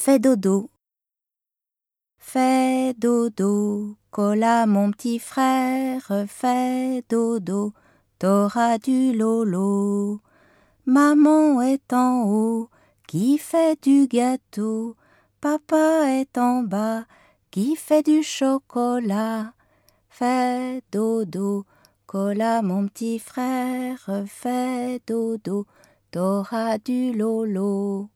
Fais dodo. Fais dodo, Cola mon petit frère, fais dodo, t'auras du lolo. Maman est en haut, qui fait du gâteau, papa est en bas, qui fait du chocolat. Fais dodo, Cola mon petit frère, fais dodo, t'auras du lolo.